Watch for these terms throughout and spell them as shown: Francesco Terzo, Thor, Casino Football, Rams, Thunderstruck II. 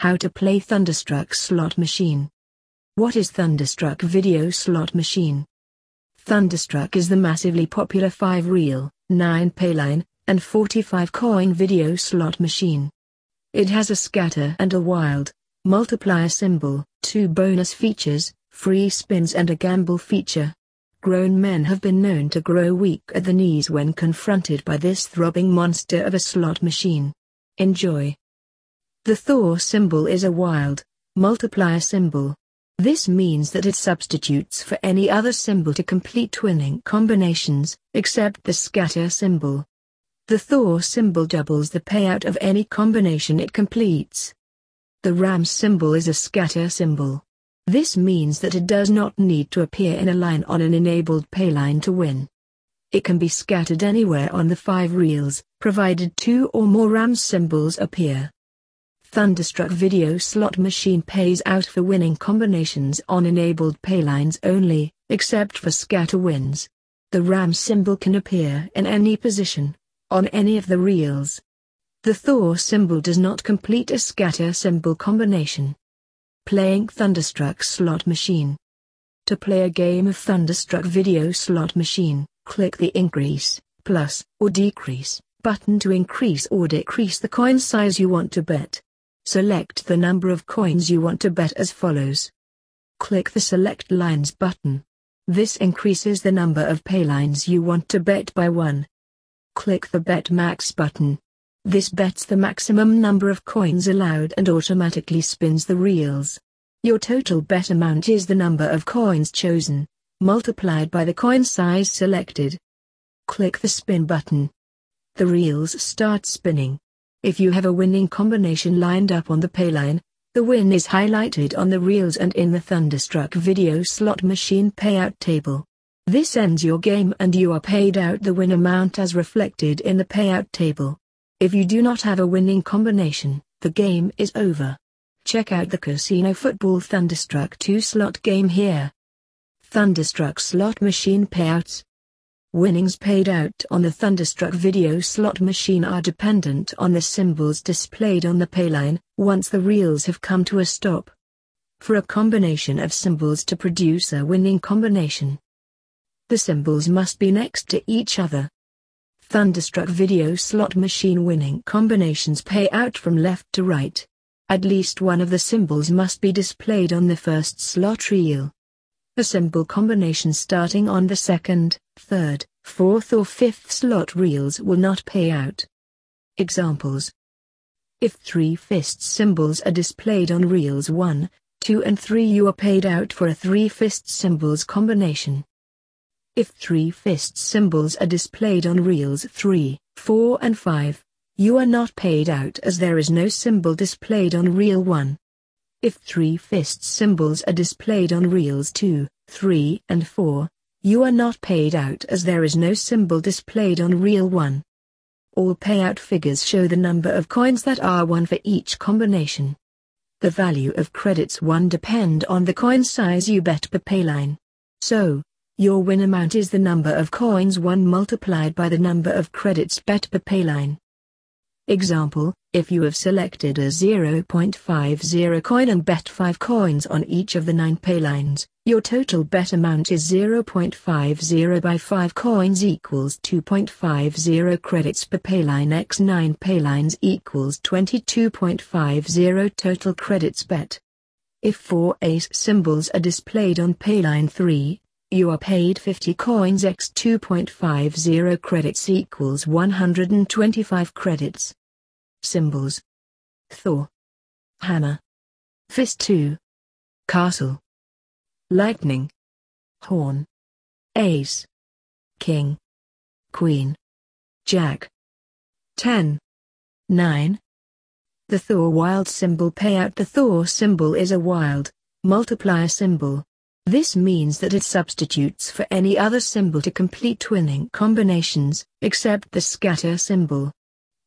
How to play Thunderstruck slot machine. What is Thunderstruck video slot machine? Thunderstruck is the massively popular 5-reel, 9-payline, and 45-coin video slot machine. It has a scatter and a wild multiplier symbol, 2 bonus features, free spins and a gamble feature. Grown men have been known to grow weak at the knees when confronted by this throbbing monster of a slot machine. Enjoy. The Thor symbol is a wild multiplier symbol. This means that it substitutes for any other symbol to complete winning combinations, except the scatter symbol. The Thor symbol doubles the payout of any combination it completes. The Rams symbol is a scatter symbol. This means that it does not need to appear in a line on an enabled payline to win. It can be scattered anywhere on the 5 reels, provided 2 or more Rams symbols appear. Thunderstruck video slot machine pays out for winning combinations on enabled paylines only, except for scatter wins. The Ram symbol can appear in any position, on any of the reels. The Thor symbol does not complete a scatter symbol combination. Playing Thunderstruck slot machine. To play a game of Thunderstruck video slot machine, click the increase, plus, or decrease button to increase or decrease the coin size you want to bet. Select the number of coins you want to bet as follows. Click the Select Lines button. This increases the number of paylines you want to bet by 1. Click the Bet Max button. This bets the maximum number of coins allowed and automatically spins the reels. Your total bet amount is the number of coins chosen, multiplied by the coin size selected. Click the Spin button. The reels start spinning. If you have a winning combination lined up on the payline, the win is highlighted on the reels and in the Thunderstruck video slot machine payout table. This ends your game and you are paid out the win amount as reflected in the payout table. If you do not have a winning combination, the game is over. Check out the Casino Football Thunderstruck 2 slot game here. Thunderstruck slot machine payouts. Winnings paid out on the Thunderstruck video slot machine are dependent on the symbols displayed on the payline, once the reels have come to a stop. For a combination of symbols to produce a winning combination, the symbols must be next to each other. Thunderstruck video slot machine winning combinations pay out from left to right. At least one of the symbols must be displayed on the first slot reel. A symbol combination starting on the second, third, fourth or fifth slot reels will not pay out. Examples. If 3 fist symbols are displayed on reels 1, 2 and 3 you are paid out for a 3 fist symbols combination. If 3 fist symbols are displayed on reels 3, 4 and 5, you are not paid out as there is no symbol displayed on reel 1. If 3 fist symbols are displayed on reels 2, 3 and 4, you are not paid out as there is no symbol displayed on reel 1. All payout figures show the number of coins that are won for each combination. The value of credits won depend on the coin size you bet per payline. So, your win amount is the number of coins won multiplied by the number of credits bet per payline. Example, if you have selected a 0.50 coin and bet 5 coins on each of the 9 paylines, your total bet amount is 0.50 by 5 coins equals 2.50 credits per payline x 9 paylines equals 22.50 total credits bet. If 4 ace symbols are displayed on payline 3, you are paid 50 coins x 2.50 credits equals 125 credits. Symbols. Thor. Hammer. Fist 2. Castle. Lightning. Horn. Ace. King. Queen. Jack. 10. 9. The Thor wild symbol payout. The Thor symbol is a wild multiplier symbol. This means that it substitutes for any other symbol to complete winning combinations, except the scatter symbol.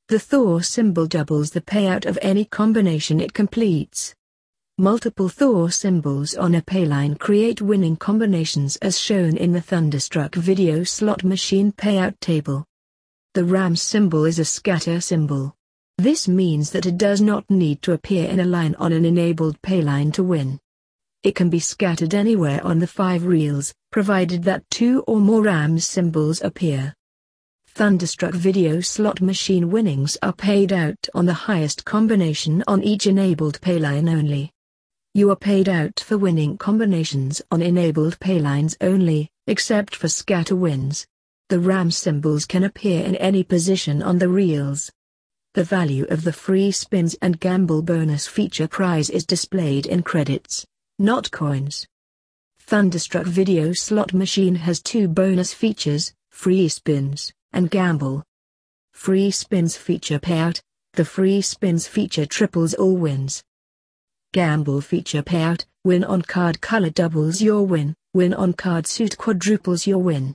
The Thor symbol doubles the payout of any combination it completes. Multiple Thor symbols on a payline create winning combinations as shown in the Thunderstruck video slot machine payout table. The Ram symbol is a scatter symbol. This means that it does not need to appear in a line on an enabled payline to win. It can be scattered anywhere on the 5 reels, provided that 2 or more Rams symbols appear. Thunderstruck video slot machine winnings are paid out on the highest combination on each enabled payline only. You are paid out for winning combinations on enabled paylines only, except for scatter wins. The Ram symbols can appear in any position on the reels. The value of the free spins and gamble bonus feature prize is displayed in credits, not coins. Thunderstruck video slot machine has 2 bonus features, free spins, and gamble. Free spins feature payout. The free spins feature triples all wins. Gamble feature payout, win on card color doubles your win, win on card suit quadruples your win.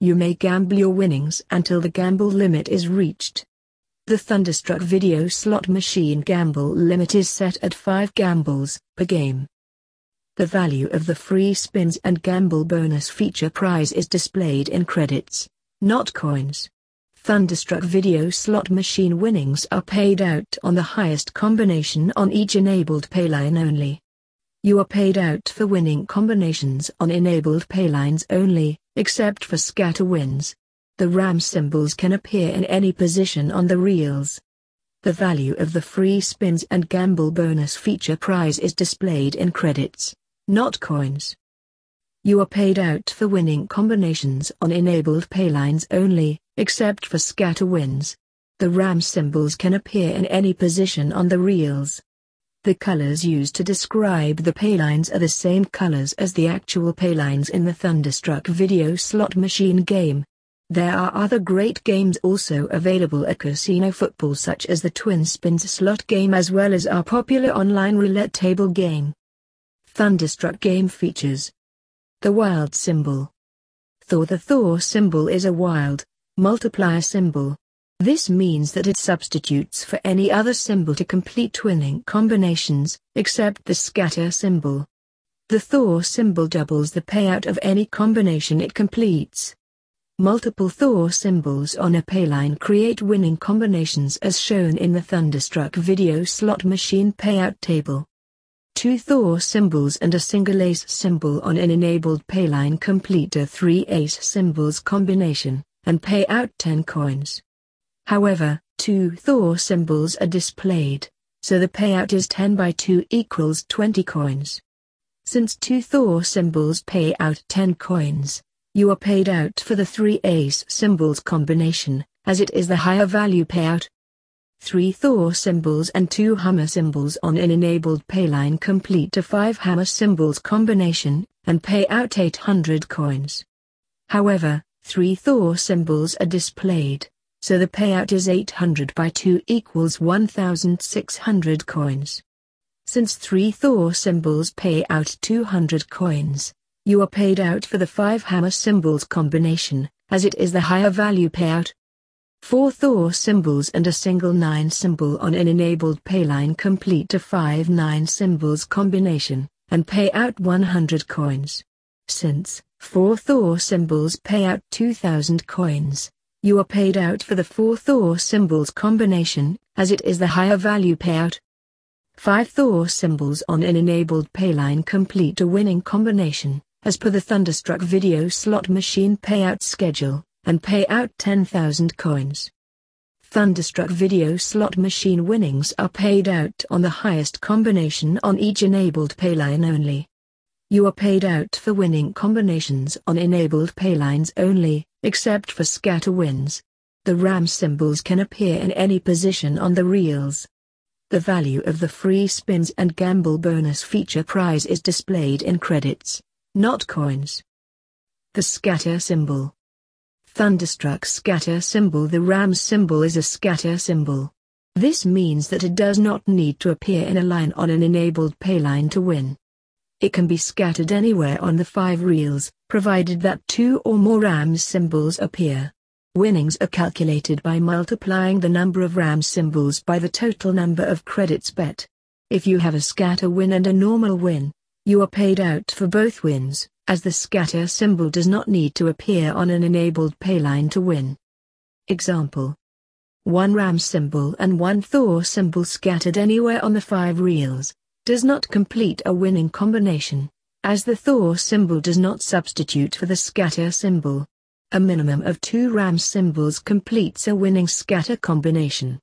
You may gamble your winnings until the gamble limit is reached. The Thunderstruck video slot machine gamble limit is set at 5 gambles per game. The value of the free spins and gamble bonus feature prize is displayed in credits, not coins. Thunderstruck video slot machine winnings are paid out on the highest combination on each enabled payline only. You are paid out for winning combinations on enabled paylines only, except for scatter wins. The Ram symbols can appear in any position on the reels. The value of the free spins and gamble bonus feature prize is displayed in credits, not coins. You are paid out for winning combinations on enabled paylines only, except for scatter wins. The Ram symbols can appear in any position on the reels. The colors used to describe the paylines are the same colors as the actual paylines in the Thunderstruck video slot machine game. There are other great games also available at Casino Football, such as the Twin Spins slot game, as well as our popular online roulette table game. Thunderstruck game features: the wild symbol. Thor. The Thor symbol is a wild multiplier symbol. This means that it substitutes for any other symbol to complete winning combinations, except the scatter symbol. The Thor symbol doubles the payout of any combination it completes. Multiple Thor symbols on a payline create winning combinations as shown in the Thunderstruck video slot machine payout table. 2 Thor symbols and a single ace symbol on an enabled payline complete a 3 ace symbols combination, and pay out 10 coins. However, 2 Thor symbols are displayed, so the payout is 10 by 2 equals 20 coins. Since 2 Thor symbols pay out 10 coins, you are paid out for the 3 ace symbols combination, as it is the higher value payout. 3 Thor symbols and 2 hammer symbols on an enabled payline complete a 5 hammer symbols combination, and pay out 800 coins. However, 3 Thor symbols are displayed, so the payout is 800 by 2 equals 1,600 coins. Since 3 Thor symbols pay out 200 coins, you are paid out for the 5 hammer symbols combination, as it is the higher value payout. 4 Thor symbols and a single 9 symbol on an enabled payline complete a 5 9 symbols combination, and pay out 100 coins. Since 4 Thor symbols pay out 2,000 coins, you are paid out for the 4 Thor symbols combination, as it is the higher value payout. 5 Thor symbols on an enabled payline complete a winning combination, as per the Thunderstruck video slot machine payout schedule, and pay out 10,000 coins. Thunderstruck video slot machine winnings are paid out on the highest combination on each enabled payline only. You are paid out for winning combinations on enabled paylines only, except for scatter wins. The Ram symbols can appear in any position on the reels. The value of the free spins and gamble bonus feature prize is displayed in credits, not coins. The scatter symbol. Thunderstruck scatter symbol. The Ram symbol is a scatter symbol. This means that it does not need to appear in a line on an enabled payline to win. It can be scattered anywhere on the 5 reels, provided that 2 or more Ram symbols appear. Winnings are calculated by multiplying the number of Ram symbols by the total number of credits bet. If you have a scatter win and a normal win, you are paid out for both wins, as the scatter symbol does not need to appear on an enabled payline to win. Example: one Ram symbol and one Thor symbol scattered anywhere on the five reels, does not complete a winning combination, as the Thor symbol does not substitute for the scatter symbol. A minimum of 2 Ram symbols completes a winning scatter combination.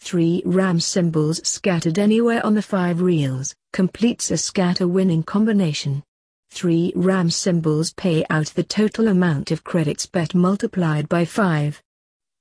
3 Ram symbols scattered anywhere on the five reels completes a scatter winning combination. 3 Ram symbols pay out the total amount of credits bet multiplied by 5.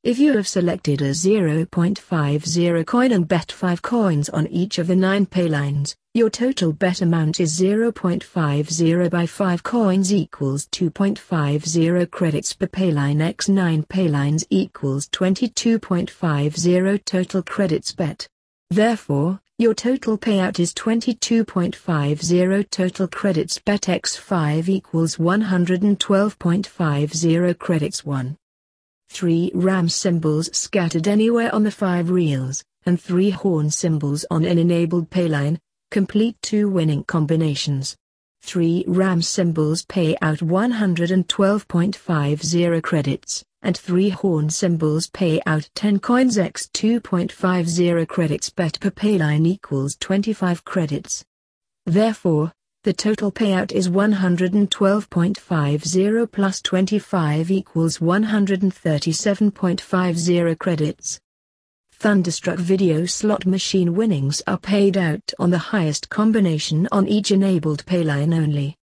If you have selected a 0.50 coin and bet 5 coins on each of the 9 pay lines, your total bet amount is 0.50 by 5 coins equals 2.50 credits per pay line x 9 pay lines equals 22.50 total credits bet. Therefore, your total payout is 22.50 total credits bet x 5 equals 112.50 credits 1. 3 Ram symbols scattered anywhere on the 5 reels, and 3 horn symbols on an enabled payline, complete 2 winning combinations. 3 Ram symbols pay out 112.50 credits, and 3 horn symbols pay out 10 coins x 2.50 credits bet per payline equals 25 credits. Therefore, the total payout is 112.50 plus 25 equals 137.50 credits. Thunderstruck video slot machine winnings are paid out on the highest combination on each enabled payline only.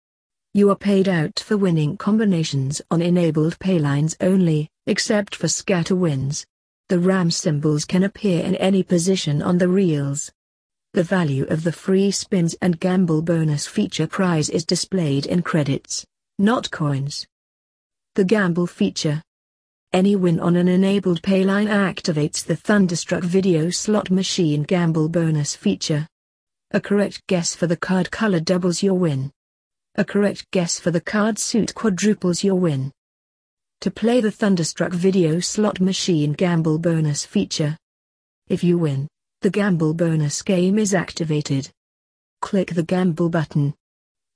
You are paid out for winning combinations on enabled paylines only, except for scatter wins. The Ram symbols can appear in any position on the reels. The value of the free spins and gamble bonus feature prize is displayed in credits, not coins. The gamble feature. Any win on an enabled payline activates the Thunderstruck video slot machine gamble bonus feature. A correct guess for the card color doubles your win. A correct guess for the card suit quadruples your win. To play the Thunderstruck video slot machine gamble bonus feature. If you win, the gamble bonus game is activated. Click the gamble button.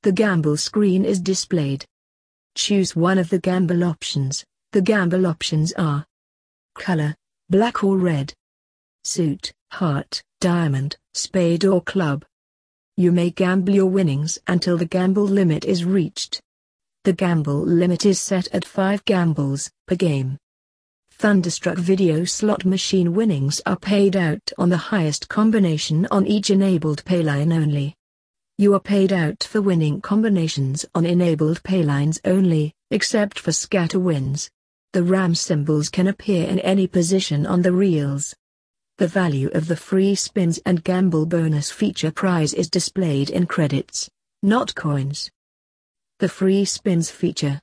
The gamble screen is displayed. Choose one of the gamble options. The gamble options are color, black or red, suit, heart, diamond, spade or club. You may gamble your winnings until the gamble limit is reached. The gamble limit is set at 5 gambles per game. Thunderstruck video slot machine winnings are paid out on the highest combination on each enabled payline only. You are paid out for winning combinations on enabled paylines only, except for scatter wins. The Ram symbols can appear in any position on the reels. The value of the free spins and gamble bonus feature prize is displayed in credits, not coins. The free spins feature.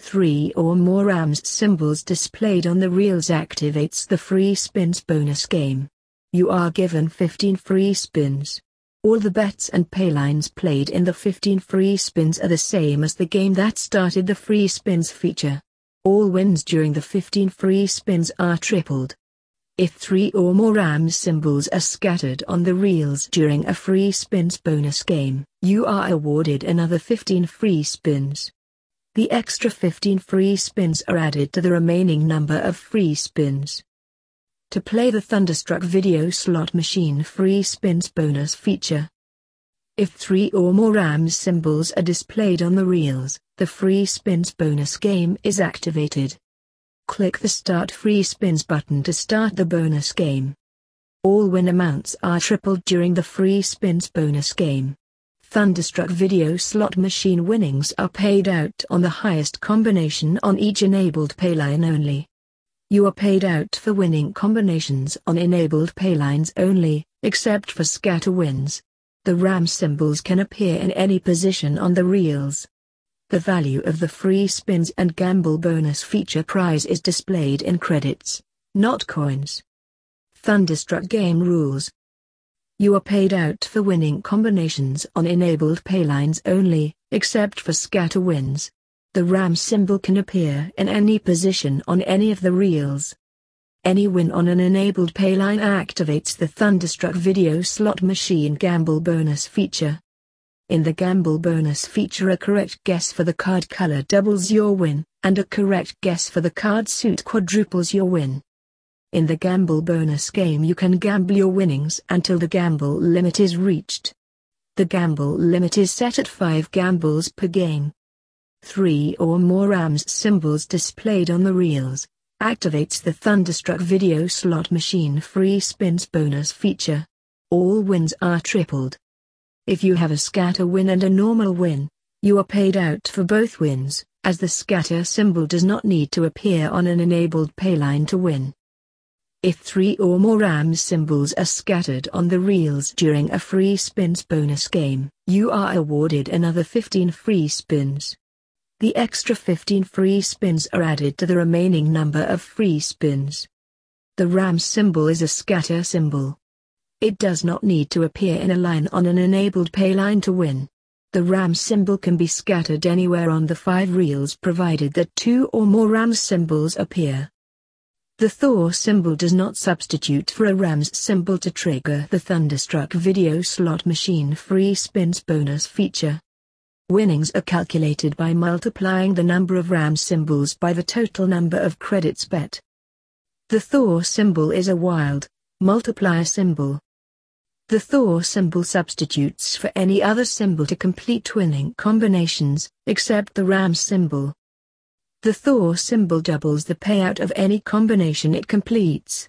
3 or more Rams symbols displayed on the reels activates the free spins bonus game. You are given 15 free spins. All the bets and paylines played in the 15 free spins are the same as the game that started the free spins feature. All wins during the 15 free spins are tripled. If 3 or more Rams symbols are scattered on the reels during a free spins bonus game, you are awarded another 15 free spins. The extra 15 free spins are added to the remaining number of free spins. To play the Thunderstruck video slot machine free spins bonus feature. If 3 or more Rams symbols are displayed on the reels, the free spins bonus game is activated. Click the Start Free Spins button to start the bonus game. All win amounts are tripled during the free spins bonus game. Thunderstruck video slot machine winnings are paid out on the highest combination on each enabled payline only. You are paid out for winning combinations on enabled paylines only, except for scatter wins. The Ram symbols can appear in any position on the reels. The value of the free spins and gamble bonus feature prize is displayed in credits, not coins. Thunderstruck game rules. You are paid out for winning combinations on enabled paylines only, except for scatter wins. The Ram symbol can appear in any position on any of the reels. Any win on an enabled payline activates the Thunderstruck video slot machine gamble bonus feature. In the gamble bonus feature, a correct guess for the card color doubles your win, and a correct guess for the card suit quadruples your win. In the gamble bonus game you can gamble your winnings until the gamble limit is reached. The gamble limit is set at 5 gambles per game. 3 or more Rams symbols displayed on the reels activates the Thunderstruck video slot machine free spins bonus feature. All wins are tripled. If you have a scatter win and a normal win, you are paid out for both wins, as the scatter symbol does not need to appear on an enabled payline to win. If 3 or more Rams symbols are scattered on the reels during a free spins bonus game, you are awarded another 15 free spins. The extra 15 free spins are added to the remaining number of free spins. The Rams symbol is a scatter symbol. It does not need to appear in a line on an enabled payline to win. The Rams symbol can be scattered anywhere on the 5 reels provided that 2 or more Rams symbols appear. The Thor symbol does not substitute for a Rams symbol to trigger the Thunderstruck video slot machine free spins bonus feature. Winnings are calculated by multiplying the number of Rams symbols by the total number of credits bet. The Thor symbol is a wild multiplier symbol. The Thor symbol substitutes for any other symbol to complete winning combinations, except the Rams symbol. The Thor symbol doubles the payout of any combination it completes.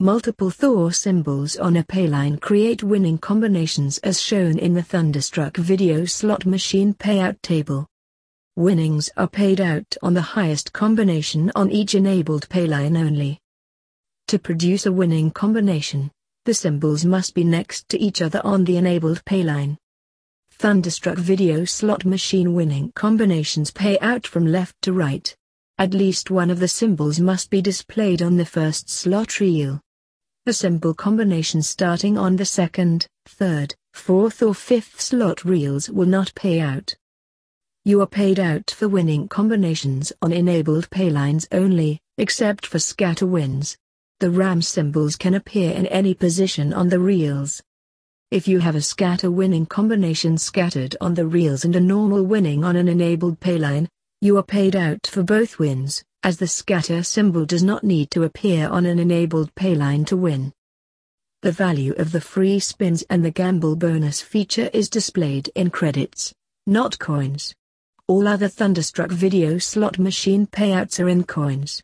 Multiple Thor symbols on a payline create winning combinations as shown in the Thunderstruck video slot machine payout table. Winnings are paid out on the highest combination on each enabled payline only. To produce a winning combination, the symbols must be next to each other on the enabled payline. Thunderstruck video slot machine winning combinations pay out from left to right. At least one of the symbols must be displayed on the first slot reel. A symbol combination starting on the second, third, fourth or fifth slot reels will not pay out. You are paid out for winning combinations on enabled paylines only, except for scatter wins. The Rams symbols can appear in any position on the reels. If you have a scatter winning combination scattered on the reels and a normal winning on an enabled payline, you are paid out for both wins, as the scatter symbol does not need to appear on an enabled payline to win. The value of the free spins and the gamble bonus feature is displayed in credits, not coins. All other Thunderstruck video slot machine payouts are in coins.